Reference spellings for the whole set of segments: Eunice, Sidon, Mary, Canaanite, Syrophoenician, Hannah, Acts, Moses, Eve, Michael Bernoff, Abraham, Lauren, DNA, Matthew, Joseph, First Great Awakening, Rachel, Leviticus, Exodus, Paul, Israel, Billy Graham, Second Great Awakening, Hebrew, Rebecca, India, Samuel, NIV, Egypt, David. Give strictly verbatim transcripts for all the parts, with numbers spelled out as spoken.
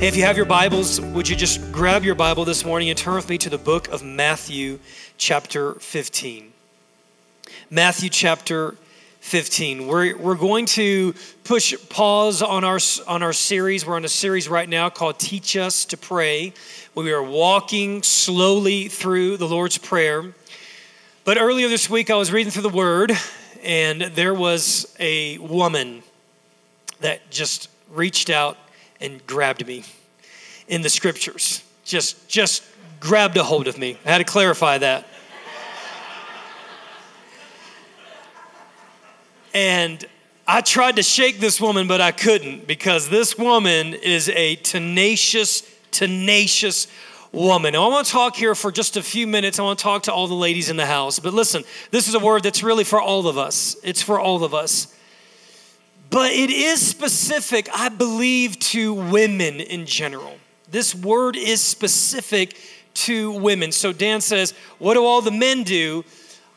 Hey, if you have your Bibles, would you just grab your Bible this morning and turn with me to the book of Matthew chapter fifteen. Matthew chapter fifteen. We're, we're going to push pause on our, on our series. We're on a series right now called Teach Us to Pray. We are walking slowly through the Lord's Prayer. But earlier this week, I was reading through the Word, and there was a woman that just reached out and grabbed me in the scriptures. Just, just grabbed a hold of me. I had to clarify that. And I tried to shake this woman, but I couldn't, because this woman is a tenacious, tenacious woman. Now, I want to talk here for just a few minutes. I want to talk to all the ladies in the house. But listen, this is a word that's really for all of us. It's for all of us. But it is specific, I believe, to women in general. This word is specific to women. So Dan says, what do all the men do?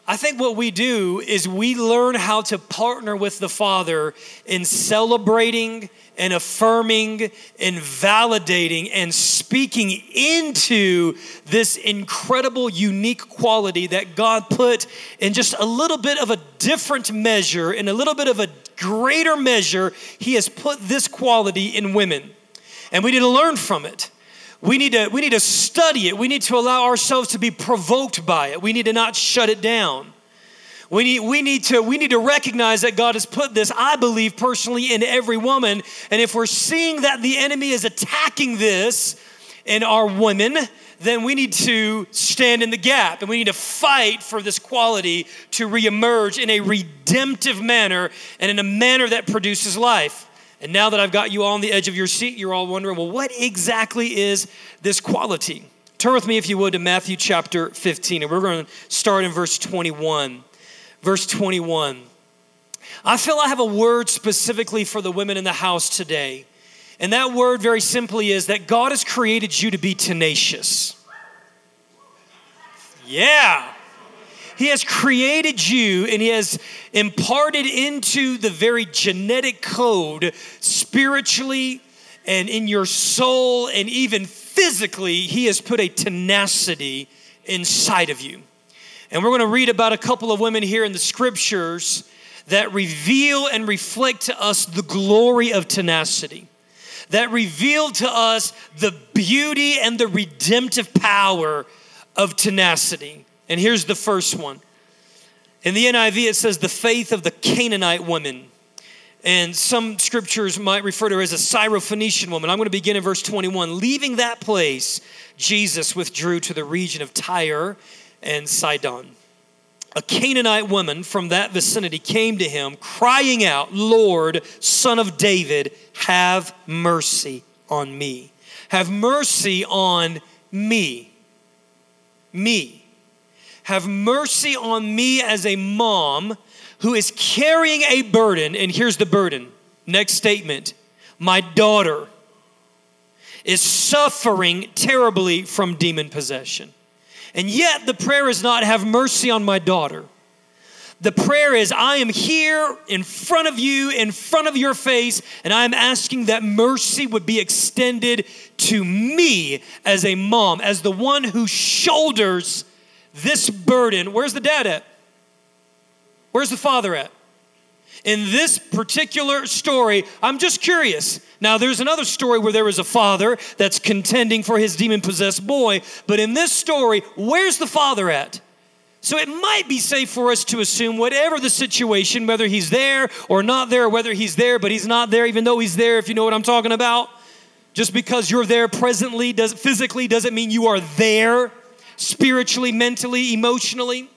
I think what we do is we learn how to partner with the Father in celebrating and affirming and validating and speaking into this incredible, unique quality that God put in just a little bit of a different measure, in a little bit of a greater measure. He has put this quality in women, and we need to learn from it. We need to, we need to study it. We need to allow ourselves to be provoked by it. We need to not shut it down. We need, we need to, we need to recognize that God has put this, I believe personally, in every woman. And if we're seeing that the enemy is attacking this in our women, then we need to stand in the gap, and we need to fight for this quality to reemerge in a redemptive manner and in a manner that produces life. And now that I've got you all on the edge of your seat, you're all wondering, well, what exactly is this quality? Turn with me, if you would, to Matthew chapter fifteen, and we're going to start in verse twenty-one. Verse twenty-one. I feel I have a word specifically for the women in the house today. And that word very simply is that God has created you to be tenacious. Yeah. He has created you, and he has imparted into the very genetic code, spiritually and in your soul and even physically, he has put a tenacity inside of you. And we're going to read about a couple of women here in the scriptures that reveal and reflect to us the glory of tenacity, that reveal to us the beauty and the redemptive power of tenacity. And here's the first one. In the N I V, it says the faith of the Canaanite woman. And some scriptures might refer to her as a Syrophoenician woman. I'm going to begin in verse twenty-one. Leaving that place, Jesus withdrew to the region of Tyre and Sidon. A Canaanite woman from that vicinity came to him, crying out, "Lord, Son of David, have mercy on me. Have mercy on me. Me. Have mercy on me," as a mom who is carrying a burden. And here's the burden. Next statement. My daughter is suffering terribly from demon possession. And yet the prayer is not, "Have mercy on my daughter." The prayer is, "I am here in front of you, in front of your face, and I am asking that mercy would be extended to me as a mom, as the one who shoulders this burden." Where's the dad at? Where's the father at? In this particular story, I'm just curious. Now, there's another story where there is a father that's contending for his demon-possessed boy, but in this story, where's the father at? So it might be safe for us to assume, whatever the situation, whether he's there or not there, whether he's there but he's not there, even though he's there, if you know what I'm talking about. Just because you're there presently, does, physically, doesn't mean you are there spiritually, mentally, emotionally.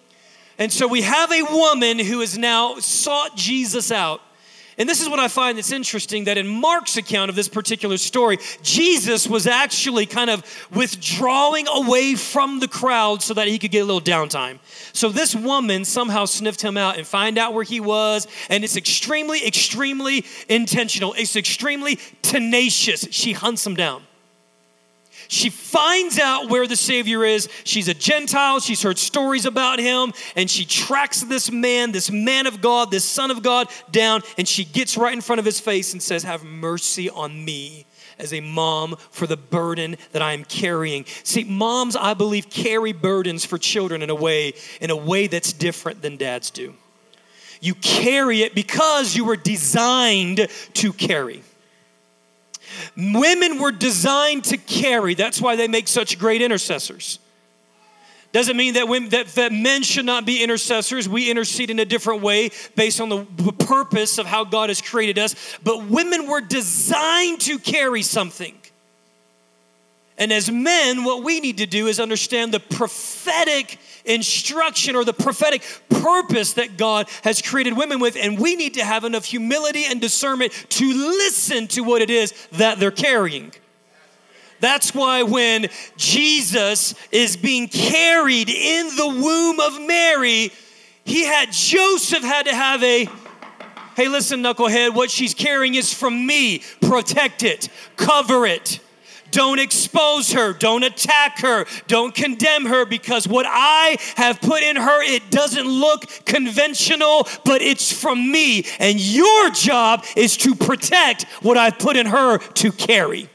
And so we have a woman who has now sought Jesus out. And this is what I find that's interesting, that in Mark's account of this particular story, Jesus was actually kind of withdrawing away from the crowd so that he could get a little downtime. So this woman somehow sniffed him out and find out where he was. And it's extremely, extremely intentional. It's extremely tenacious. She hunts him down. She finds out where the Savior is. She's a Gentile. She's heard stories about him. And she tracks this man, this man of God, this Son of God down. And she gets right in front of his face and says, "Have mercy on me as a mom for the burden that I am carrying. See, moms, I believe, carry burdens for children in a way, in a way that's different than dads do. You carry it because you were designed to carry. Women were designed to carry. That's why they make such great intercessors. Doesn't mean that, women, that, that men should not be intercessors. We intercede in a different way based on the purpose of how God has created us. But women were designed to carry something. And as men, what we need to do is understand the prophetic instruction or the prophetic purpose that God has created women with. And we need to have enough humility and discernment to listen to what it is that they're carrying. That's why when Jesus is being carried in the womb of Mary, he had, Joseph had to have a, hey, listen, knucklehead, what she's carrying is from me. Protect it. Cover it. Don't expose her. Don't attack her. Don't condemn her, because what I have put in her, it doesn't look conventional, but it's from me. And your job is to protect what I put in her to carry.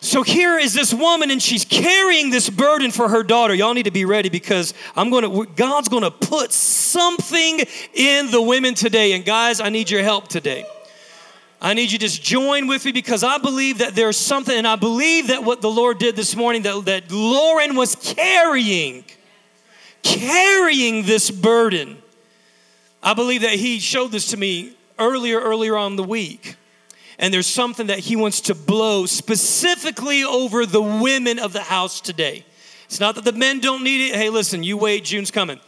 So here is this woman, and she's carrying this burden for her daughter. Y'all need to be ready, because I'm gonna, God's gonna put something in the women today. And guys, I need your help today. I need you to just join with me, because I believe that there's something, and I believe that what the Lord did this morning, that, that Lauren was carrying, carrying this burden. I believe that he showed this to me earlier, earlier on the week. And there's something that he wants to blow specifically over the women of the house today. It's not that the men don't need it. Hey, listen, you wait, June's coming.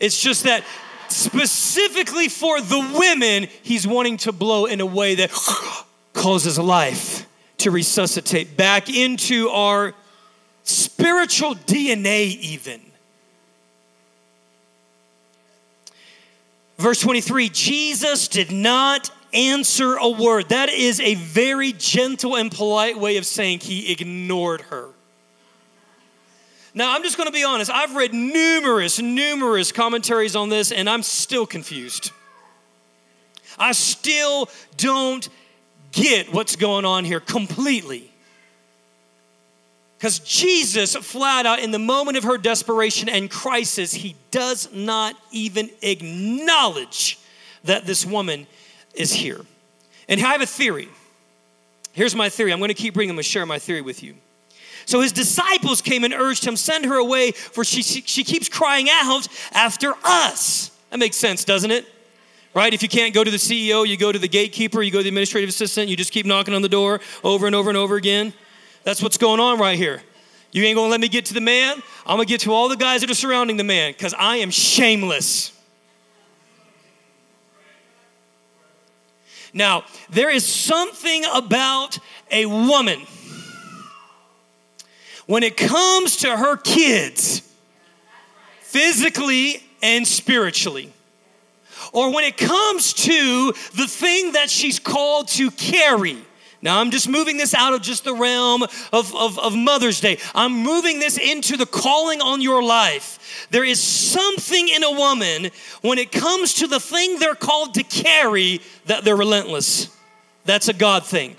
It's just that specifically for the women, he's wanting to blow in a way that causes life to resuscitate back into our spiritual D N A even. Verse twenty-three, Jesus did not answer a word. That is a very gentle and polite way of saying he ignored her. Now, I'm just going to be honest. I've read numerous, numerous commentaries on this, and I'm still confused. I still don't get what's going on here completely. Because Jesus, flat out, in the moment of her desperation and crisis, he does not even acknowledge that this woman is here. And I have a theory. Here's my theory. I'm going to keep bringing, I'm going to share my theory with you. So his disciples came and urged him, send her away, for she, she she keeps crying out after us. That makes sense, doesn't it? Right? If you can't go to the C E O, you go to the gatekeeper, you go to the administrative assistant, you just keep knocking on the door over and over and over again. That's what's going on right here. You ain't going to let me get to the man. I'm going to get to all the guys that are surrounding the man, because I am shameless. Now, there is something about a woman when it comes to her kids, physically and spiritually, or when it comes to the thing that she's called to carry. Now, I'm just moving this out of just the realm of, of, of Mother's Day. I'm moving this into the calling on your life. There is something in a woman when it comes to the thing they're called to carry that they're relentless. That's a God thing.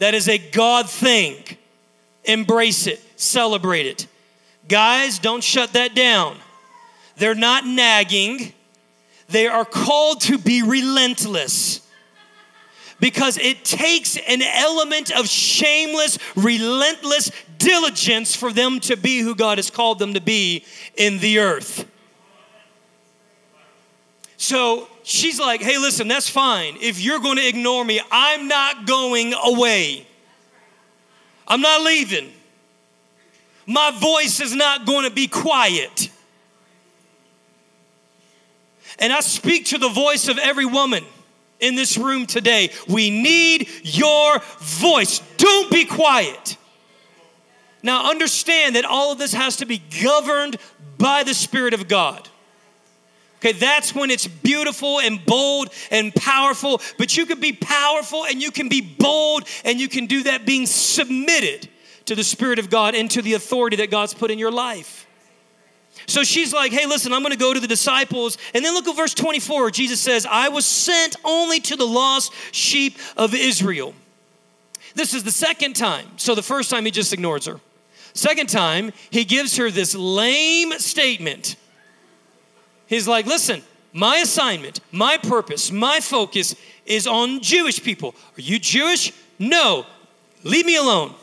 That is a God thing. Embrace it. Celebrate it. Guys, don't shut that down. They're not nagging. They are called to be relentless. Because it takes an element of shameless, relentless diligence for them to be who God has called them to be in the earth. So she's like, hey, listen, that's fine. If you're going to ignore me, I'm not going away. I'm not leaving. My voice is not going to be quiet. And I speak to the voice of every woman in this room today. We need your voice. Don't be quiet. Now understand that all of this has to be governed by the Spirit of God. Okay, that's when it's beautiful and bold and powerful. But you can be powerful and you can be bold, and you can do that being submitted to the Spirit of God and to the authority that God's put in your life. So she's like, hey, listen, I'm going to go to the disciples. And then look at verse twenty-four. Jesus says, I was sent only to the lost sheep of Israel. This is the second time. So the first time he just ignores her. Second time, he gives her this lame statement. He's like, listen, my assignment, my purpose, my focus is on Jewish people. Are you Jewish? No. Leave me alone.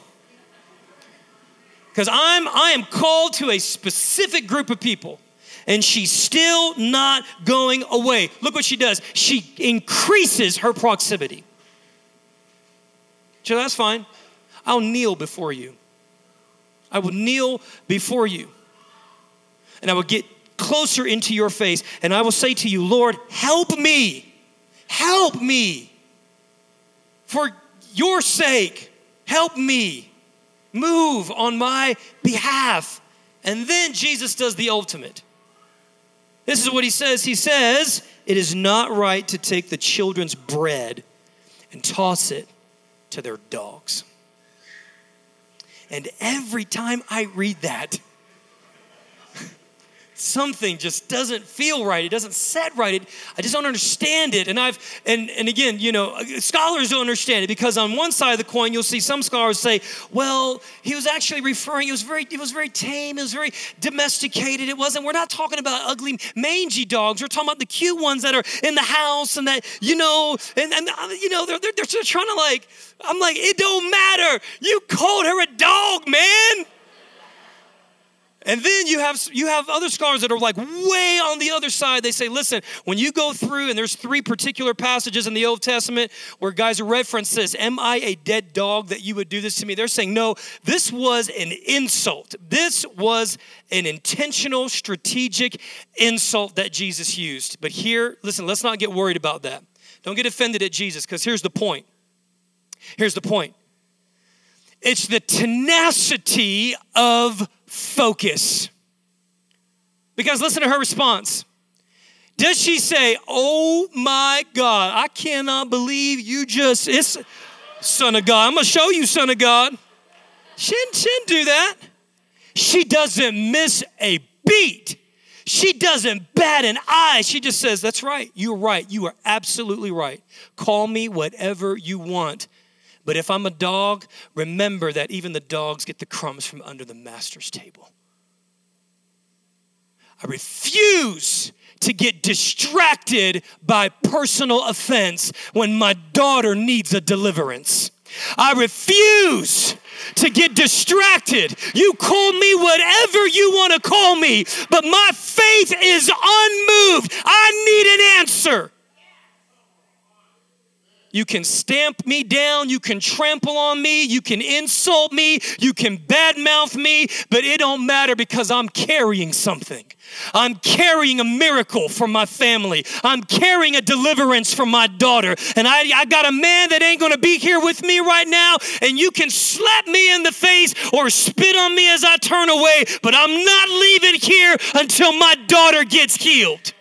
Because I'm I am called to a specific group of people, and she's still not going away. Look what she does. She increases her proximity. So that's fine. I'll kneel before you. I will kneel before you, and I will get closer into your face, and I will say to you, Lord, help me. Help me. For your sake, help me. Move on my behalf. And then Jesus does the ultimate. This is what he says. He says, it is not right to take the children's bread and toss it to their dogs. And every time I read that, something just doesn't feel right. It doesn't set right. It, I just don't understand it. And I've, and, and again, you know, scholars don't understand it, because on one side of the coin, you'll see some scholars say, well, he was actually referring, it was very, it was very tame. It was very domesticated. It wasn't, we're not talking about ugly, mangy dogs. We're talking about the cute ones that are in the house and that, you know, and, and you know, they're, they're, they're trying to like, I'm like, it don't matter. You called her a dog, man. And then you have you have other scholars that are like way on the other side. They say, listen, when you go through, and there's three particular passages in the Old Testament where guys reference this, am I a dead dog that you would do this to me? They're saying, no, this was an insult. This was an intentional, strategic insult that Jesus used. But here, listen, let's not get worried about that. Don't get offended at Jesus, because here's the point. Here's the point. It's the tenacity of focus. Because listen to her response. Does she say, oh my God, I cannot believe you just, it's son of God. I'm going to show you, son of God. She didn't, she didn't do that. She doesn't miss a beat. She doesn't bat an eye. She just says, that's right. You're right. You are absolutely right. Call me whatever you want. But if I'm a dog, remember that even the dogs get the crumbs from under the master's table. I refuse to get distracted by personal offense when my daughter needs a deliverance. I refuse to get distracted. You call me whatever you want to call me, but my faith is unmoved. I need an answer. You can stamp me down. You can trample on me. You can insult me. You can badmouth me. But it don't matter, because I'm carrying something. I'm carrying a miracle for my family. I'm carrying a deliverance for my daughter. And I, I got a man that ain't going to be here with me right now. And you can slap me in the face or spit on me as I turn away. But I'm not leaving here until my daughter gets healed.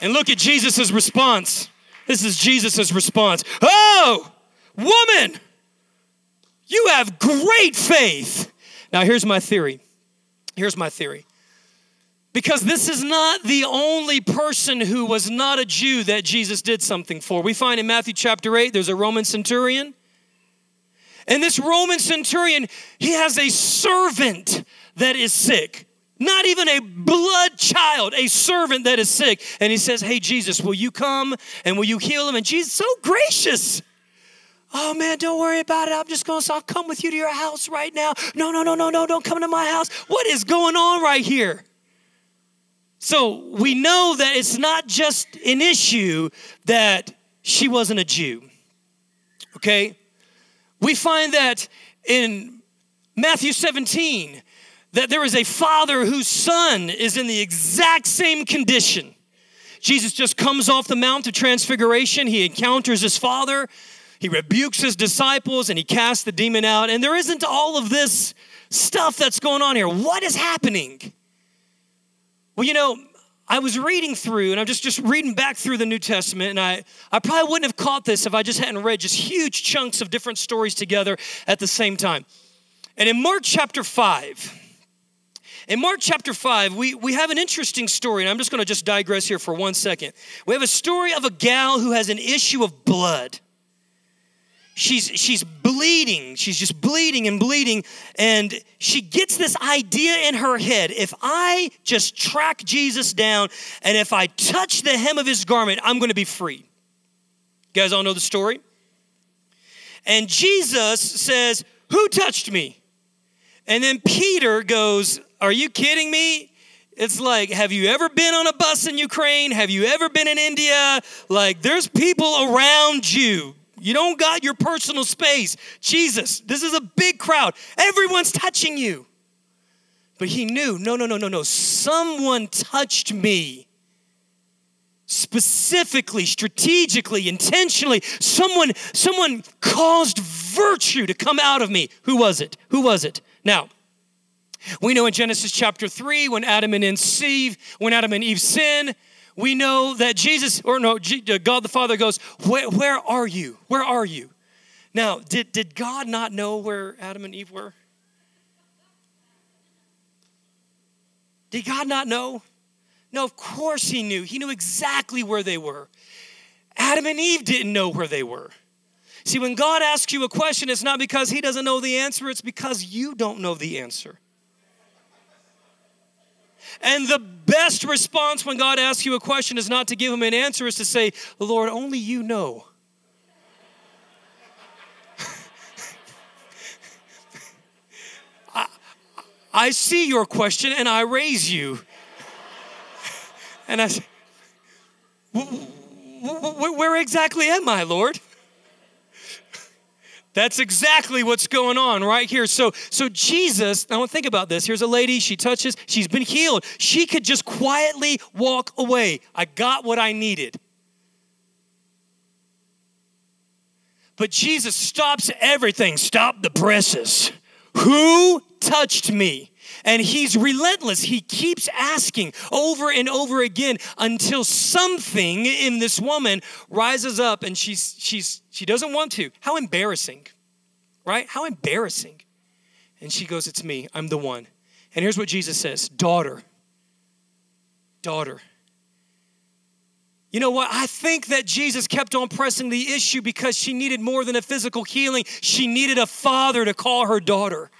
And look at Jesus' response. This is Jesus' response. Oh, woman, you have great faith. Now, here's my theory. Here's my theory. Because this is not the only person who was not a Jew that Jesus did something for. We find in Matthew chapter eight, there's a Roman centurion. And this Roman centurion, he has a servant that is sick. Not even a blood child, a servant that is sick. And he says, hey, Jesus, will you come and will you heal him? And Jesus, so gracious. Oh, man, don't worry about it. I'm just going to, so I'll come with you to your house right now. No, no, no, no, no, don't come to my house. What is going on right here? So we know that it's not just an issue that she wasn't a Jew, okay? We find that in Matthew seventeen, that there is a father whose son is in the exact same condition. Jesus just comes off the Mount of Transfiguration. He encounters his father. He rebukes his disciples, and he casts the demon out. And there isn't all of this stuff that's going on here. What is happening? Well, you know, I was reading through, and I'm just, just reading back through the New Testament, and I, I probably wouldn't have caught this if I just hadn't read just huge chunks of different stories together at the same time. And in Mark chapter five, In Mark chapter five, we, we have an interesting story, and I'm just going to just digress here for one second. We have a story of a gal who has an issue of blood. She's, she's bleeding. She's just bleeding and bleeding, and she gets this idea in her head. If I just track Jesus down, and if I touch the hem of his garment, I'm going to be free. You guys all know the story? And Jesus says, "Who touched me?" And then Peter goes, "Are you kidding me?" It's like, have you ever been on a bus in Ukraine? Have you ever been in India? Like, there's people around you. You don't got your personal space. Jesus, this is a big crowd. Everyone's touching you. But he knew, no, no, no, no, no. Someone touched me. Specifically, strategically, intentionally. Someone, someone caused virtue to come out of me. Who was it? Who was it? Now, we know in Genesis chapter three, when Adam and Eve, when Adam and Eve sin, we know that Jesus, or no, God the Father goes, where, where are you? Where are you? Now, did, did God not know where Adam and Eve were? Did God not know? No, of course he knew. He knew exactly where they were. Adam and Eve didn't know where they were. See, when God asks you a question, it's not because he doesn't know the answer. It's because you don't know the answer. And the best response when God asks you a question is not to give him an answer. It's to say, Lord, only you know. I, I see your question and I raise you. And I say, where exactly am I, Lord? That's exactly what's going on right here. So, so Jesus, now think about this. Here's a lady, she touches, she's been healed. She could just quietly walk away. I got what I needed. But Jesus stops everything. Stop the presses. Who touched me? And he's relentless. He keeps asking over and over again until something in this woman rises up and she's, she's, she doesn't want to. How embarrassing, right? How embarrassing. And she goes, it's me. I'm the one. And here's what Jesus says. Daughter, daughter. You know what? I think that Jesus kept on pressing the issue because she needed more than a physical healing. She needed a father to call her daughter.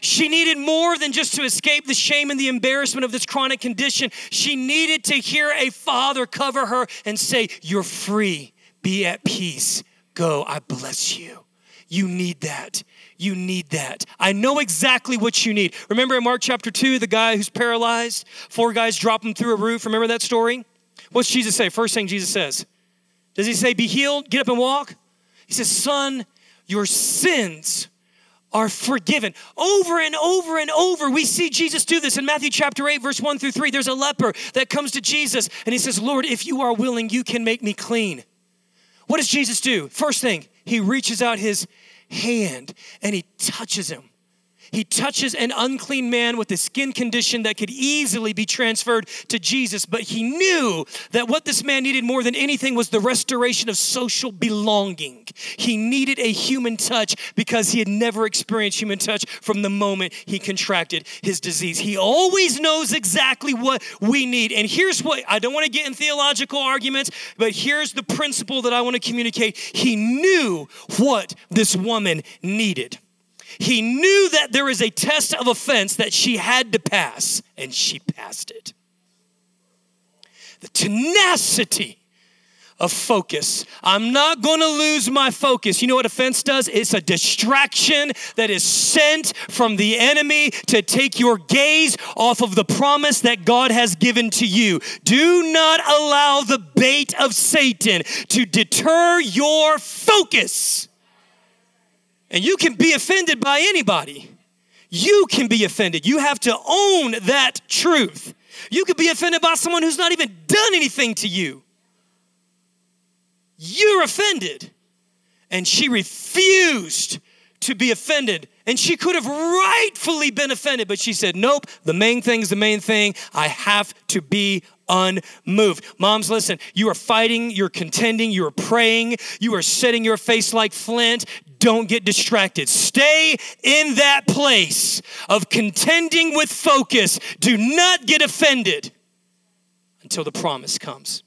She needed more than just to escape the shame and the embarrassment of this chronic condition. She needed to hear a father cover her and say, you're free, be at peace, go, I bless you. You need that. You need that. I know exactly what you need. Remember in Mark chapter two, the guy who's paralyzed, four guys drop him through a roof. Remember that story? What's Jesus say? First thing Jesus says. Does he say, be healed, get up and walk? He says, son, your sins are forgiven. Over and over and over, we see Jesus do this in Matthew chapter eight, verse one through three. There's a leper that comes to Jesus and he says, Lord, if you are willing, you can make me clean. What does Jesus do? First thing, he reaches out his hand and he touches him. He touches an unclean man with a skin condition that could easily be transferred to Jesus, but he knew that what this man needed more than anything was the restoration of social belonging. He needed a human touch because he had never experienced human touch from the moment he contracted his disease. He always knows exactly what we need. And here's what, I don't want to get in theological arguments, but here's the principle that I want to communicate. He knew what this woman needed. He knew that there is a test of offense that she had to pass, and she passed it. The tenacity of focus. I'm not going to lose my focus. You know what offense does? It's a distraction that is sent from the enemy to take your gaze off of the promise that God has given to you. Do not allow the bait of Satan to deter your focus. And you can be offended by anybody. You can be offended. You have to own that truth. You could be offended by someone who's not even done anything to you. You're offended. And she refused to be offended. And she could have rightfully been offended, but she said, nope, the main thing's the main thing. I have to be unmoved. Moms, listen, you are fighting, you're contending, you're praying, you are setting your face like flint. Don't get distracted. Stay in that place of contending with focus. Do not get offended until the promise comes.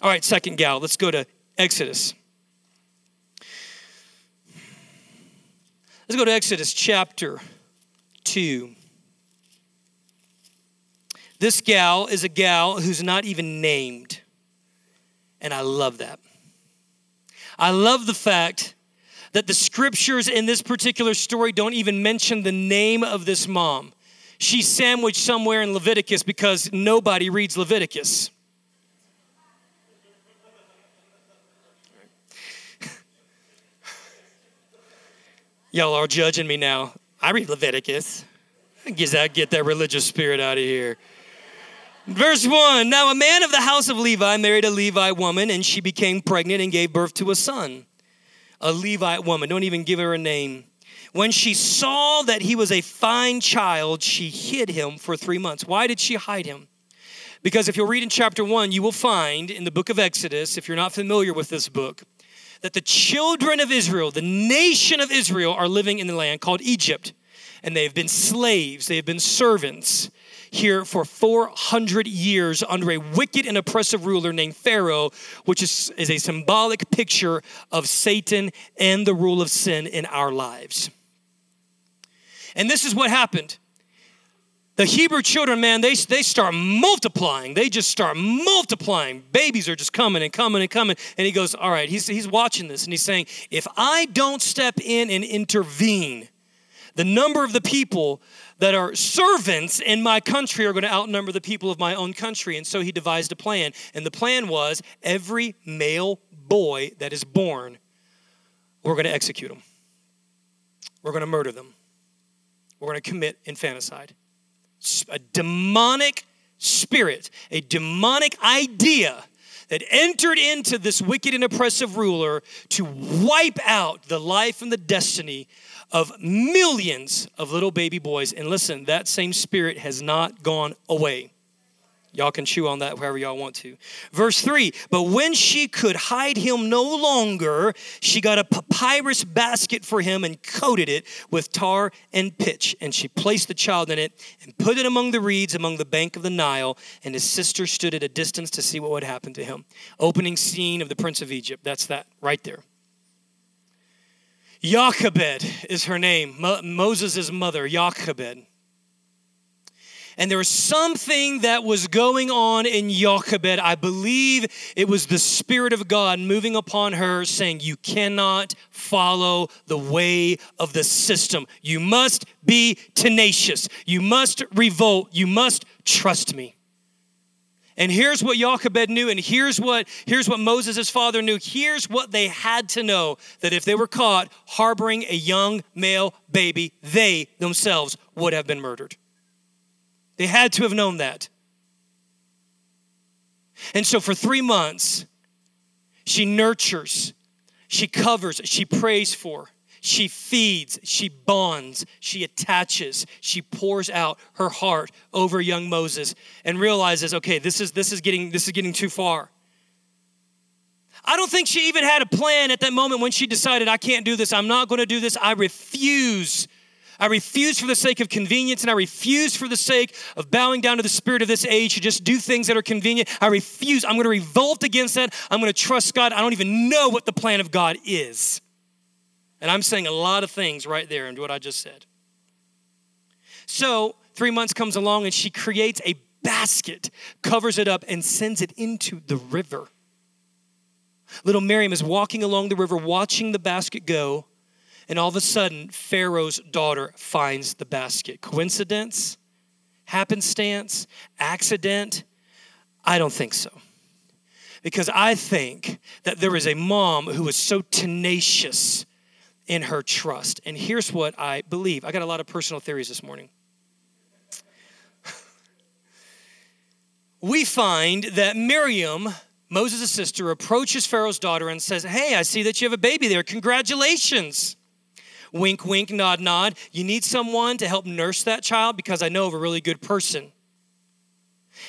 All right, second gal, let's go to Exodus. Let's go to Exodus chapter two. This gal is a gal who's not even named. And I love that. I love the fact that the scriptures in this particular story don't even mention the name of this mom. She's sandwiched somewhere in Leviticus because nobody reads Leviticus. Y'all are judging me now. I read Leviticus. I guess I get that religious spirit out of here. Verse one, now a man of the house of Levi married a Levi woman, and she became pregnant and gave birth to a son. A Levite woman, don't even give her a name. When she saw that he was a fine child, she hid him for three months. Why did she hide him? Because if you'll read in chapter one, you will find in the book of Exodus, if you're not familiar with this book, that the children of Israel, the nation of Israel, are living in the land called Egypt. And they've been slaves, they've been servants here for four hundred years under a wicked and oppressive ruler named Pharaoh, which is, is a symbolic picture of Satan and the rule of sin in our lives. And this is what happened. The Hebrew children, man, they, they start multiplying. They just start multiplying. Babies are just coming and coming and coming. And he goes, all right, he's, he's watching this, and he's saying, if I don't step in and intervene, the number of the people that are servants in my country are going to outnumber the people of my own country. And so he devised a plan. And the plan was every male boy that is born, we're going to execute them. We're going to murder them. We're going to commit infanticide. A demonic spirit, a demonic idea that entered into this wicked and oppressive ruler to wipe out the life and the destiny of millions of little baby boys. And listen, that same spirit has not gone away. Y'all can chew on that wherever y'all want to. Verse three, but when she could hide him no longer, she got a papyrus basket for him and coated it with tar and pitch. And she placed the child in it and put it among the reeds among the bank of the Nile. And his sister stood at a distance to see what would happen to him. Opening scene of the Prince of Egypt. That's that right there. Jochebed is her name, Mo- Moses' mother, Jochebed. And there was something that was going on in Jochebed. I believe it was the Spirit of God moving upon her, saying, you cannot follow the way of the system. You must be tenacious. You must revolt. You must trust me. And here's what Jochebed knew, and here's what, here's what Moses' father knew. Here's what they had to know, that if they were caught harboring a young male baby, they themselves would have been murdered. They had to have known that. And so for three months, she nurtures, she covers, she prays for, she feeds, she bonds, she attaches, she pours out her heart over young Moses and realizes, okay, this is this is getting this is getting too far. I don't think she even had a plan at that moment when she decided, I can't do this, I'm not going to do this, I refuse. I refuse for the sake of convenience, and I refuse for the sake of bowing down to the spirit of this age to just do things that are convenient. I refuse. I'm going to revolt against that. I'm going to trust God. I don't even know what the plan of God is. And I'm saying a lot of things right there in what I just said. So three months comes along, and she creates a basket, covers it up, and sends it into the river. Little Miriam is walking along the river, watching the basket go, and all of a sudden, Pharaoh's daughter finds the basket. Coincidence? Happenstance? Accident? I don't think so. Because I think that there is a mom who is so tenacious in her trust. And here's what I believe. I got a lot of personal theories this morning. We find that Miriam, Moses' sister, approaches Pharaoh's daughter and says, hey, I see that you have a baby there. Congratulations. Wink, wink, nod, nod. You need someone to help nurse that child because I know of a really good person.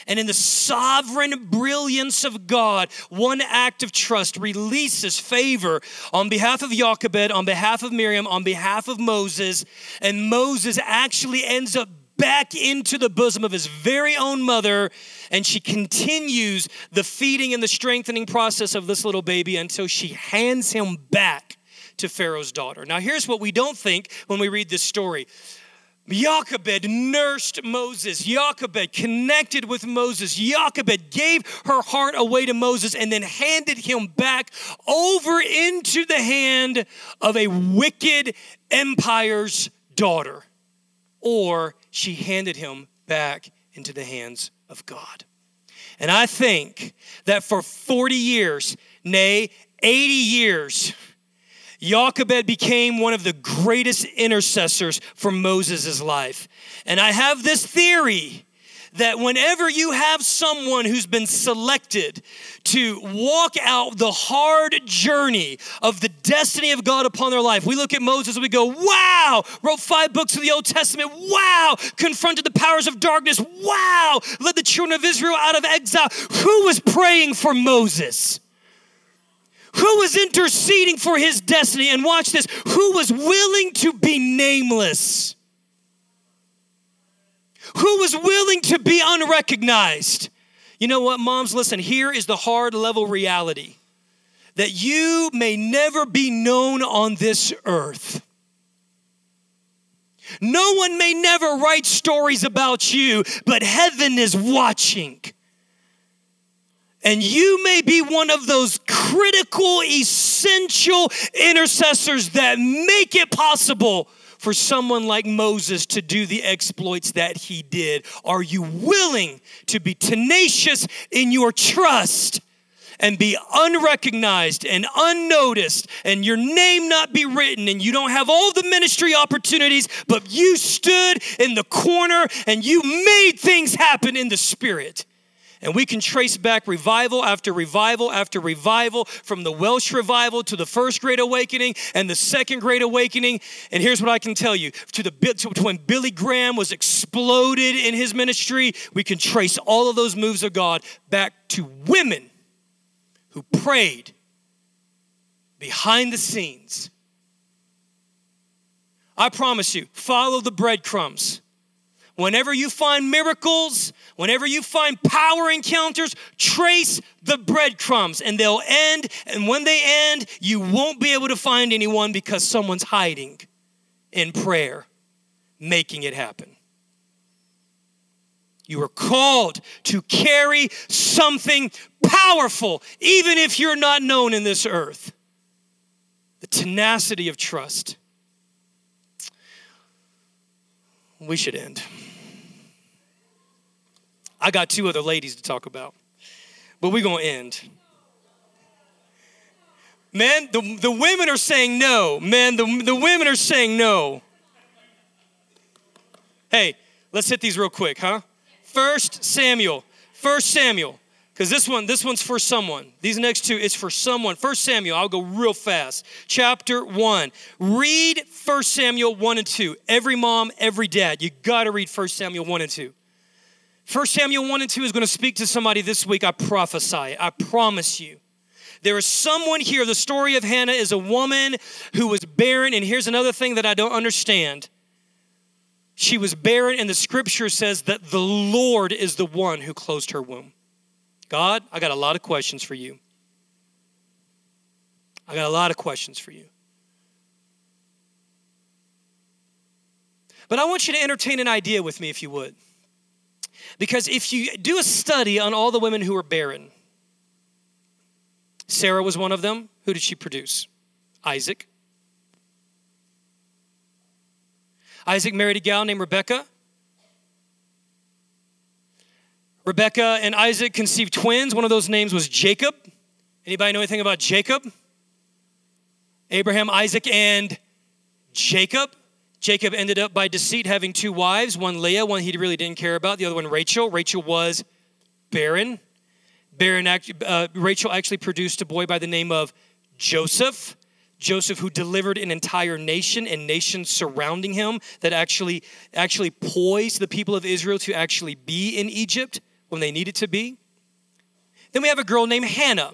And in the sovereign brilliance of God, one act of trust releases favor on behalf of Jochebed, on behalf of Miriam, on behalf of Moses. And Moses actually ends up back into the bosom of his very own mother, and she continues the feeding and the strengthening process of this little baby until she hands him back to Pharaoh's daughter. Now, here's what we don't think when we read this story. Jochebed nursed Moses. Jochebed connected with Moses. Jochebed gave her heart away to Moses and then handed him back over into the hand of a wicked empire's daughter. Or she handed him back into the hands of God. And I think that for forty years, nay, eighty years, Jochebed became one of the greatest intercessors for Moses' life. And I have this theory that whenever you have someone who's been selected to walk out the hard journey of the destiny of God upon their life, we look at Moses and we go, wow, wrote five books of the Old Testament, wow, confronted the powers of darkness, wow, led the children of Israel out of exile. Who was praying for Moses? Who was interceding for his destiny? And watch this, who was willing to be nameless? Who was willing to be unrecognized? You know what, moms, listen, here is the hard level reality that you may never be known on this earth. No one may never write stories about you, but heaven is watching. And you may be one of those critical, essential intercessors that make it possible for someone like Moses to do the exploits that he did. Are you willing to be tenacious in your trust and be unrecognized and unnoticed and your name not be written and you don't have all the ministry opportunities, but you stood in the corner and you made things happen in the Spirit? And we can trace back revival after revival after revival, from the Welsh revival to the First Great Awakening and the Second Great Awakening. And here's what I can tell you. To the to when Billy Graham was exploded in his ministry, we can trace all of those moves of God back to women who prayed behind the scenes. I promise you, follow the breadcrumbs. Whenever you find miracles, whenever you find power encounters, trace the breadcrumbs and they'll end. And when they end, you won't be able to find anyone because someone's hiding in prayer, making it happen. You are called to carry something powerful, even if you're not known in this earth. The tenacity of trust. We should end. I got two other ladies to talk about, but we're going to end. Man, the, the women are saying no. Man, the, the women are saying no. Hey, let's hit these real quick, huh? First Samuel, First Samuel, because this one, this one's for someone. These next two, it's for someone. First Samuel, I'll go real fast. Chapter one, read First Samuel one and two. Every mom, every dad, you got to read First Samuel one and two. First Samuel one and two is going to speak to somebody this week. I prophesy. I promise you. There is someone here. The story of Hannah is a woman who was barren. And here's another thing that I don't understand. She was barren, and the scripture says that the Lord is the one who closed her womb. God, I got a lot of questions for you. I got a lot of questions for you. But I want you to entertain an idea with me, if you would. Because if you do a study on all the women who were barren, Sarah was one of them. Who did she produce? Isaac. Isaac married a gal named Rebecca. Rebecca and Isaac conceived twins. One of those names was Jacob. Anybody know anything about Jacob? Abraham, Isaac, and Jacob. Jacob ended up by deceit having two wives, one Leah, one he really didn't care about, the other one Rachel. Rachel was barren. barren uh, Rachel actually produced a boy by the name of Joseph. Joseph, who delivered an entire nation and nations surrounding him that actually, actually poised the people of Israel to actually be in Egypt. when they needed to be. Then we have a girl named Hannah.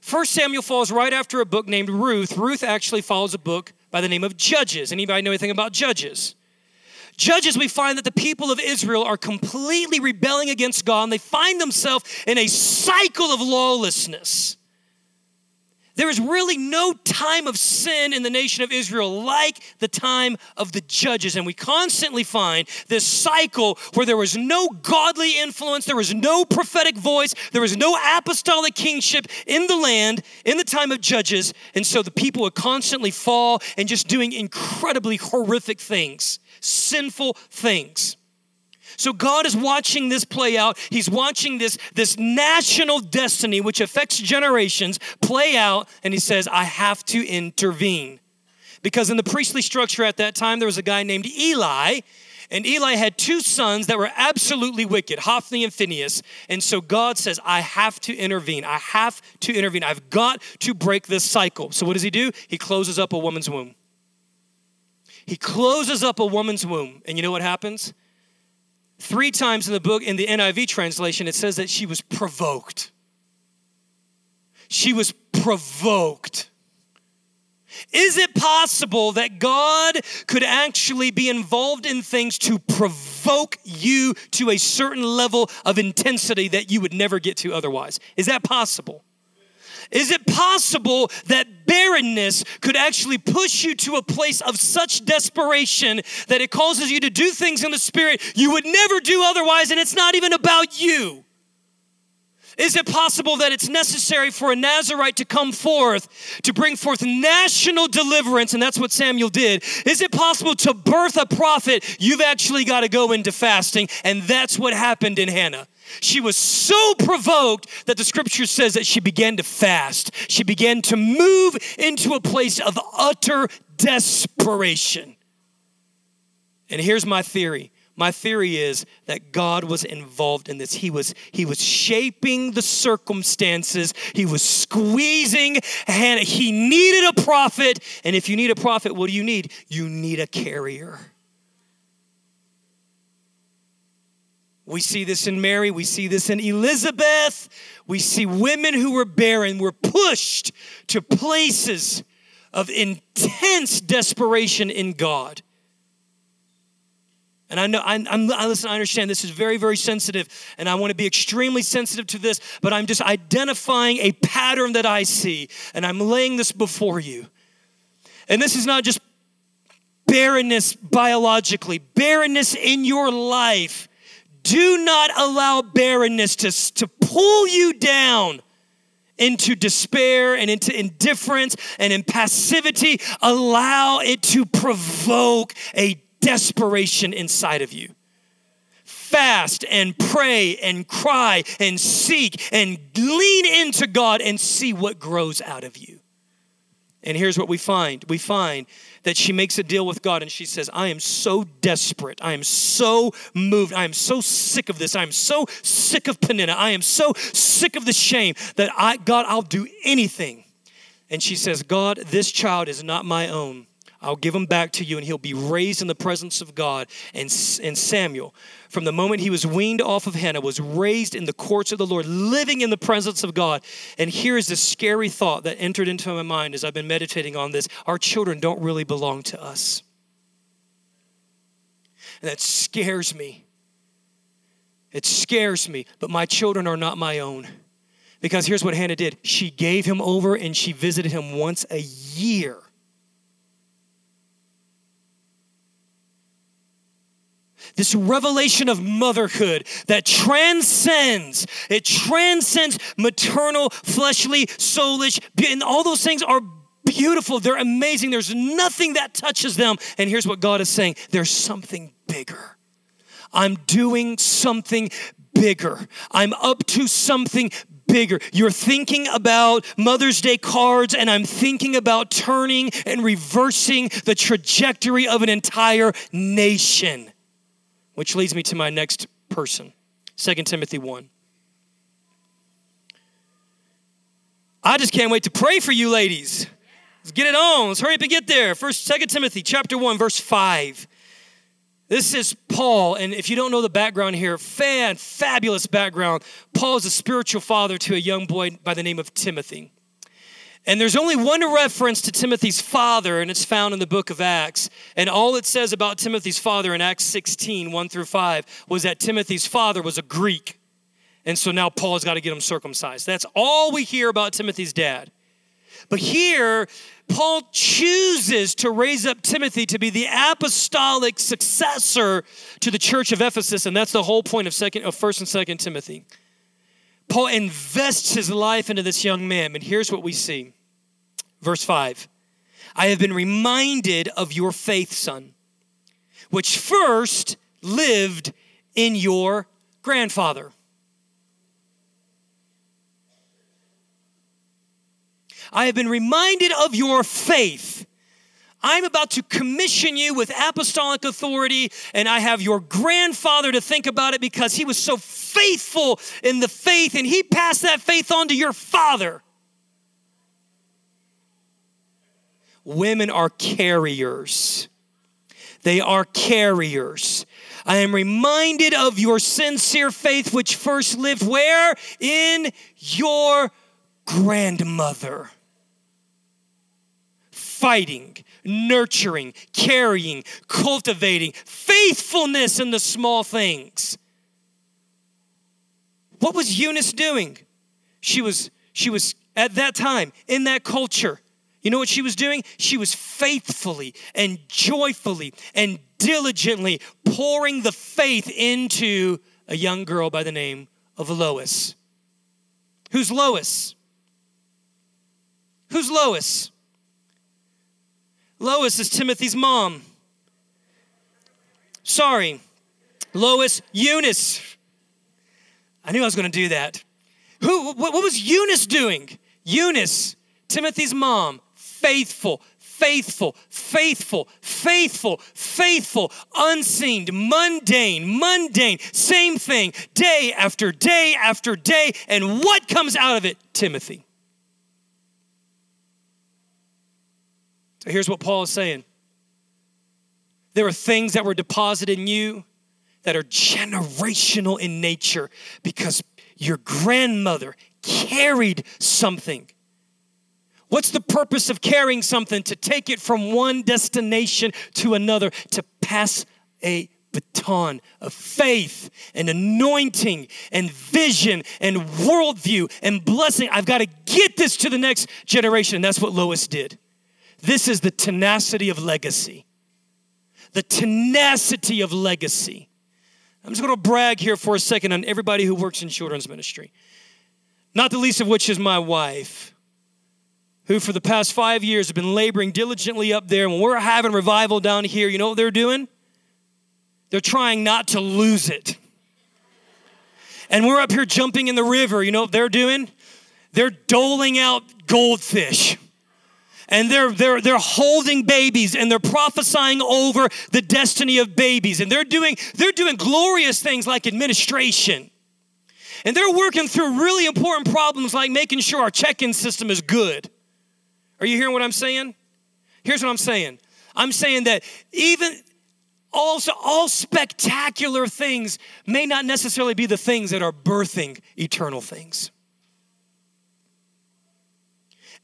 First Samuel falls right after a book named Ruth. Ruth actually follows a book by the name of Judges. Anybody know anything about Judges? Judges, we find that the people of Israel are completely rebelling against God, and they find themselves in a cycle of lawlessness. There is really no time of sin in the nation of Israel like the time of the Judges. And we constantly find this cycle where there was no godly influence, there was no prophetic voice, there was no apostolic kingship in the land in the time of Judges. And so the people would constantly fall and just doing incredibly horrific things, sinful things. So God is watching this play out. He's watching this, this national destiny, which affects generations, play out. And he says, I have to intervene. Because in the priestly structure at that time, there was a guy named Eli. And Eli had two sons that were absolutely wicked, Hophni and Phinehas. And so God says, I have to intervene. I have to intervene. I've got to break this cycle. So what does he do? He closes up a woman's womb. He closes up a woman's womb. And you know what happens? Three times in the book, in the N I V translation, it says that she was provoked. She was provoked. Is it possible that God could actually be involved in things to provoke you to a certain level of intensity that you would never get to otherwise? Is that possible? Is it possible that barrenness could actually push you to a place of such desperation that it causes you to do things in the spirit you would never do otherwise, and it's not even about you? Is it possible that it's necessary for a Nazirite to come forth, to bring forth national deliverance, and that's what Samuel did? Is it possible to birth a prophet? You've actually got to go into fasting, and that's what happened in Hannah. She was so provoked that the scripture says that she began to fast. She began to move into a place of utter desperation. And here's my theory. My theory is that God was involved in this. He was, he was shaping the circumstances. He was squeezing Hannah. He needed a prophet. And if you need a prophet, what do you need? You need a carrier. We see this in Mary. We see this in Elizabeth. We see women who were barren were pushed to places of intense desperation in God. And I know, I, I'm, I listen, I understand this is very, very sensitive, and I want to be extremely sensitive to this, but I'm just identifying a pattern that I see, and I'm laying this before you. And this is not just barrenness biologically, barrenness in your life. Do not allow barrenness to, to pull you down into despair and into indifference and in passivity. Allow it to provoke a desperation inside of you. Fast and pray and cry and seek and lean into God and see what grows out of you. And here's what we find. We find that she makes a deal with God and she says, I am so desperate. I am so moved. I am so sick of this. I am so sick of Peninnah. I am so sick of the shame that I, God, I'll do anything. And she says, God, this child is not my own. I'll give him back to you, and he'll be raised in the presence of God. And, and Samuel, from the moment he was weaned off of Hannah, was raised in the courts of the Lord, living in the presence of God. And here is this scary thought that entered into my mind as I've been meditating on this. Our children don't really belong to us. And that scares me. It scares me, but my children are not my own. Because here's what Hannah did. She gave him over, and she visited him once a year. This revelation of motherhood that transcends, it transcends maternal, fleshly, soulish, and all those things are beautiful. They're amazing. There's nothing that touches them. And here's what God is saying. There's something bigger. I'm doing something bigger. I'm up to something bigger. You're thinking about Mother's Day cards, and I'm thinking about turning and reversing the trajectory of an entire nation. Which leads me to my next person, Second Timothy one. I just can't wait to pray for you, ladies. Let's get it on. Let's hurry up and get there. First, Second Timothy chapter one, verse five. This is Paul, and if you don't know the background here, fan, fabulous background. Paul is a spiritual father to a young boy by the name of Timothy. And there's only one reference to Timothy's father, and it's found in the book of Acts. And all it says about Timothy's father in Acts sixteen, one through five, was that Timothy's father was a Greek. And so now Paul's got to get him circumcised. That's all we hear about Timothy's dad. But here, Paul chooses to raise up Timothy to be the apostolic successor to the church of Ephesus, and that's the whole point of second, of First and Second Timothy. Paul invests his life into this young man, and here's what we see. Verse five, I have been reminded of your faith, son, which first lived in your grandfather. I have been reminded of your faith. I'm about to commission you with apostolic authority, and I have your grandfather to think about it because he was so faithful in the faith, and he passed that faith on to your father. Women are carriers. They are carriers. I am reminded of your sincere faith, which first lived where? In your grandmother. Fighting, nurturing, carrying, cultivating, faithfulness in the small things. What was Eunice doing? She was, she was at that time, in that culture. You know what she was doing? She was faithfully and joyfully and diligently pouring the faith into a young girl by the name of Lois. Who's Lois? Who's Lois? Lois is Timothy's mom. Sorry, Lois, Eunice. I knew I was going to do that. Who? What was Eunice doing? Eunice, Timothy's mom, faithful, faithful, faithful, faithful, faithful, unseen, mundane, mundane, same thing, day after day after day. And what comes out of it? Timothy. So here's what Paul is saying. There are things that were deposited in you that are generational in nature because your grandmother carried something. What's the purpose of carrying something? To take it from one destination to another, to pass a baton of faith and anointing and vision and worldview and blessing. I've got to get this to the next generation. And that's what Lois did. This is the tenacity of legacy. The tenacity of legacy. I'm just going to brag here for a second on everybody who works in children's ministry. Not the least of which is my wife, who for the past five years have been laboring diligently up there. When we're having revival down here, you know what they're doing? They're trying not to lose it. And we're up here jumping in the river. You know what they're doing? They're doling out goldfish. And they're, they're, they're holding babies, and they're prophesying over the destiny of babies. And they're doing, they're doing glorious things like administration. And they're working through really important problems like making sure our check-in system is good. Are you hearing what I'm saying? Here's what I'm saying. I'm saying that even also all spectacular things may not necessarily be the things that are birthing eternal things.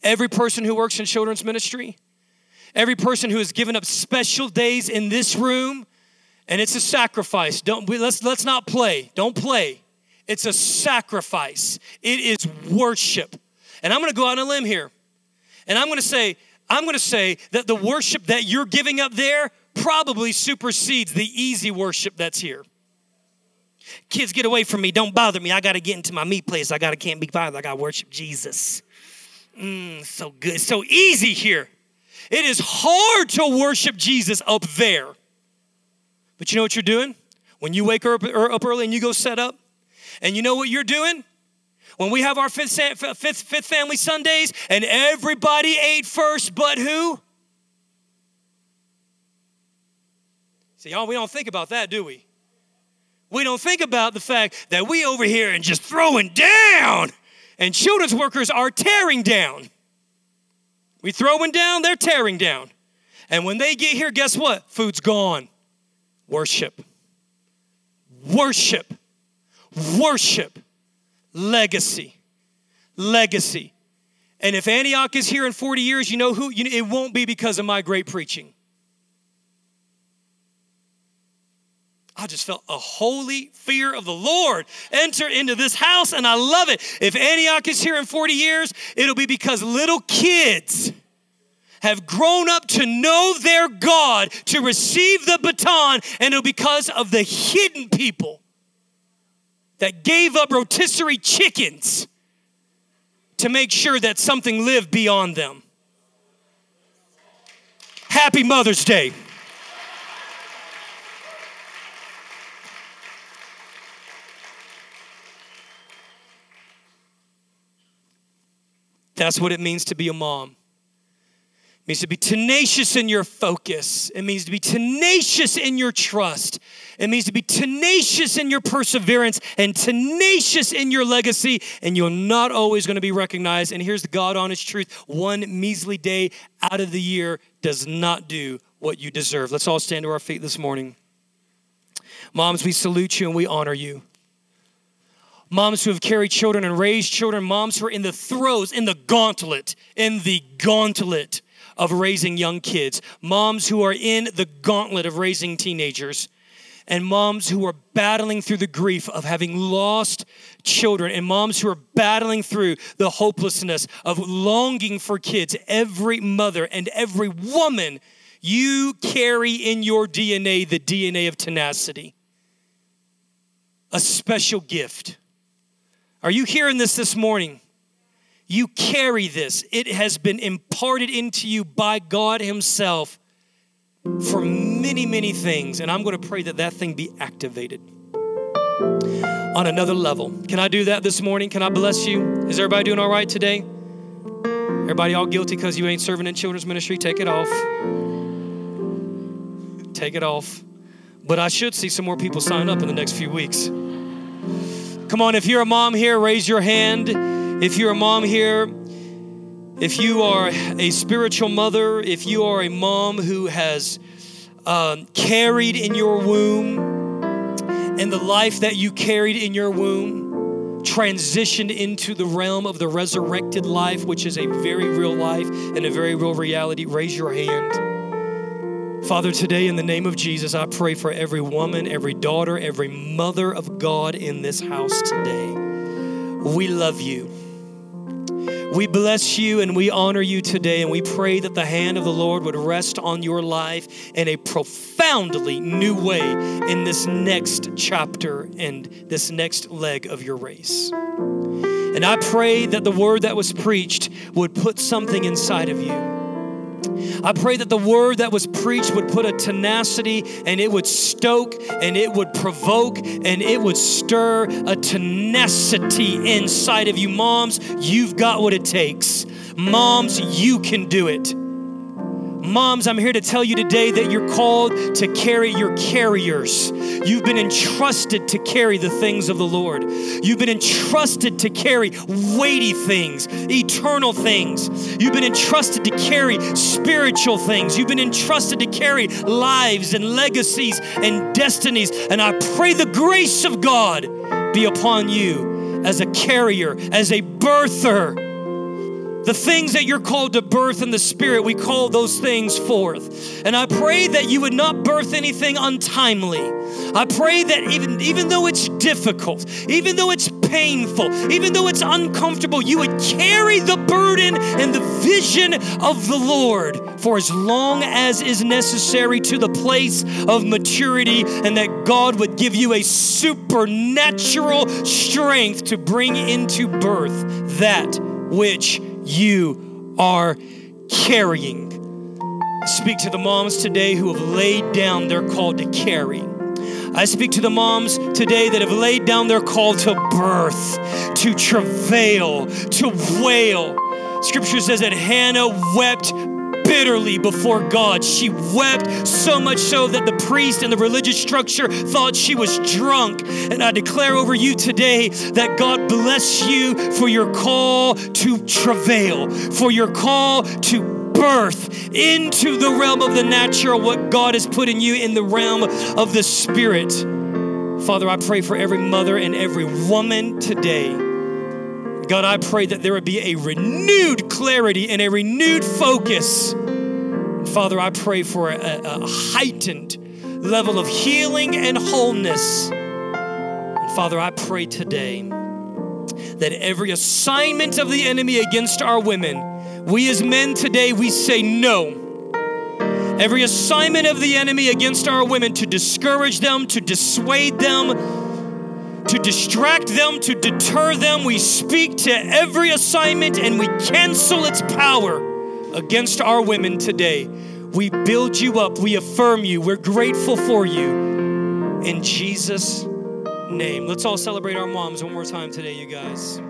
Every person who works in children's ministry, every person who has given up special days in this room, and it's a sacrifice. Don't we, let's let's not play. Don't play. It's a sacrifice. It is worship. And I'm going to go out on a limb here, and I'm going to say I'm going to say that the worship that you're giving up there probably supersedes the easy worship that's here. Kids, get away from me! Don't bother me! I got to get into my meat place. I got to can't be bothered. I got to worship Jesus. Mm, so good, so easy here. It is hard to worship Jesus up there. But you know what you're doing? When you wake up, up early and you go set up, and you know what you're doing? When we have our fifth, fifth, fifth family Sundays and everybody ate first, but who? See, y'all, we don't think about that, do we? We don't think about the fact that we over here and just throwing down. And children's workers are tearing down. We throwing down, they're tearing down. And when they get here, guess what? Food's gone. Worship. Worship. Worship. Legacy. Legacy. And if Antioch is here in forty years, you know who? You, it won't be because of my great preaching. I just felt a holy fear of the Lord enter into this house, and I love it. If Antioch is here in forty years, it'll be because little kids have grown up to know their God, to receive the baton, and it'll be because of the hidden people that gave up rotisserie chickens to make sure that something lived beyond them. Happy Mother's Day. That's what it means to be a mom. It means to be tenacious in your focus. It means to be tenacious in your trust. It means to be tenacious in your perseverance and tenacious in your legacy, and you're not always going to be recognized. And here's the God-honest truth. One measly day out of the year does not do what you deserve. Let's all stand to our feet this morning. Moms, we salute you and we honor you. Moms who have carried children and raised children, moms who are in the throes, in the gauntlet, in the gauntlet of raising young kids, moms who are in the gauntlet of raising teenagers, and moms who are battling through the grief of having lost children, and moms who are battling through the hopelessness of longing for kids. Every mother and every woman, you carry in your D N A the D N A of tenacity, a special gift. Are you hearing this this morning? You carry this. It has been imparted into you by God himself for many, many things. And I'm going to pray that that thing be activated on another level. Can I do that this morning? Can I bless you? Is everybody doing all right today? Everybody all guilty because you ain't serving in children's ministry? Take it off. Take it off. But I should see some more people sign up in the next few weeks. Come on, if you're a mom here, raise your hand. If you're a mom here, if you are a spiritual mother, if you are a mom who has um, carried in your womb and the life that you carried in your womb transitioned into the realm of the resurrected life, which is a very real life and a very real reality, raise your hand. Father, today in the name of Jesus, I pray for every woman, every daughter, every mother of God in this house today. We love you. We bless you and we honor you today, and we pray that the hand of the Lord would rest on your life in a profoundly new way in this next chapter and this next leg of your race. And I pray that the word that was preached would put something inside of you. I pray that the word that was preached would put a tenacity, and it would stoke, and it would provoke, and it would stir a tenacity inside of you. Moms, you've got what it takes. Moms, you can do it. Moms, I'm here to tell you today that you're called to carry your carriers. You've been entrusted to carry the things of the Lord. You've been entrusted to carry weighty things, eternal things. You've been entrusted to carry spiritual things. You've been entrusted to carry lives and legacies and destinies. And I pray the grace of God be upon you as a carrier, as a birther. The things that you're called to birth in the Spirit, we call those things forth. And I pray that you would not birth anything untimely. I pray that even, even though it's difficult, even though it's painful, even though it's uncomfortable, you would carry the burden and the vision of the Lord for as long as is necessary to the place of maturity, and that God would give you a supernatural strength to bring into birth that which you are carrying. Speak to the moms today who have laid down their call to carry. I speak to the moms today that have laid down their call to birth, to travail, to wail. Scripture says that Hannah wept bitterly before God. She wept so much so that the priest and the religious structure thought she was drunk. And I declare over you today that God bless you for your call to travail, for your call to birth into the realm of the natural, what God has put in you in the realm of the spirit. Father, I pray for every mother and every woman today. God, I pray that there would be a renewed clarity and a renewed focus. Father, I pray for a, a heightened level of healing and wholeness. And Father, I pray today that every assignment of the enemy against our women, we as men today, we say no. Every assignment of the enemy against our women to discourage them, to dissuade them, to distract them, to deter them, we speak to every assignment and we cancel its power against our women today. We build you up. We affirm you. We're grateful for you. In Jesus' name. Let's all celebrate our moms one more time today, you guys.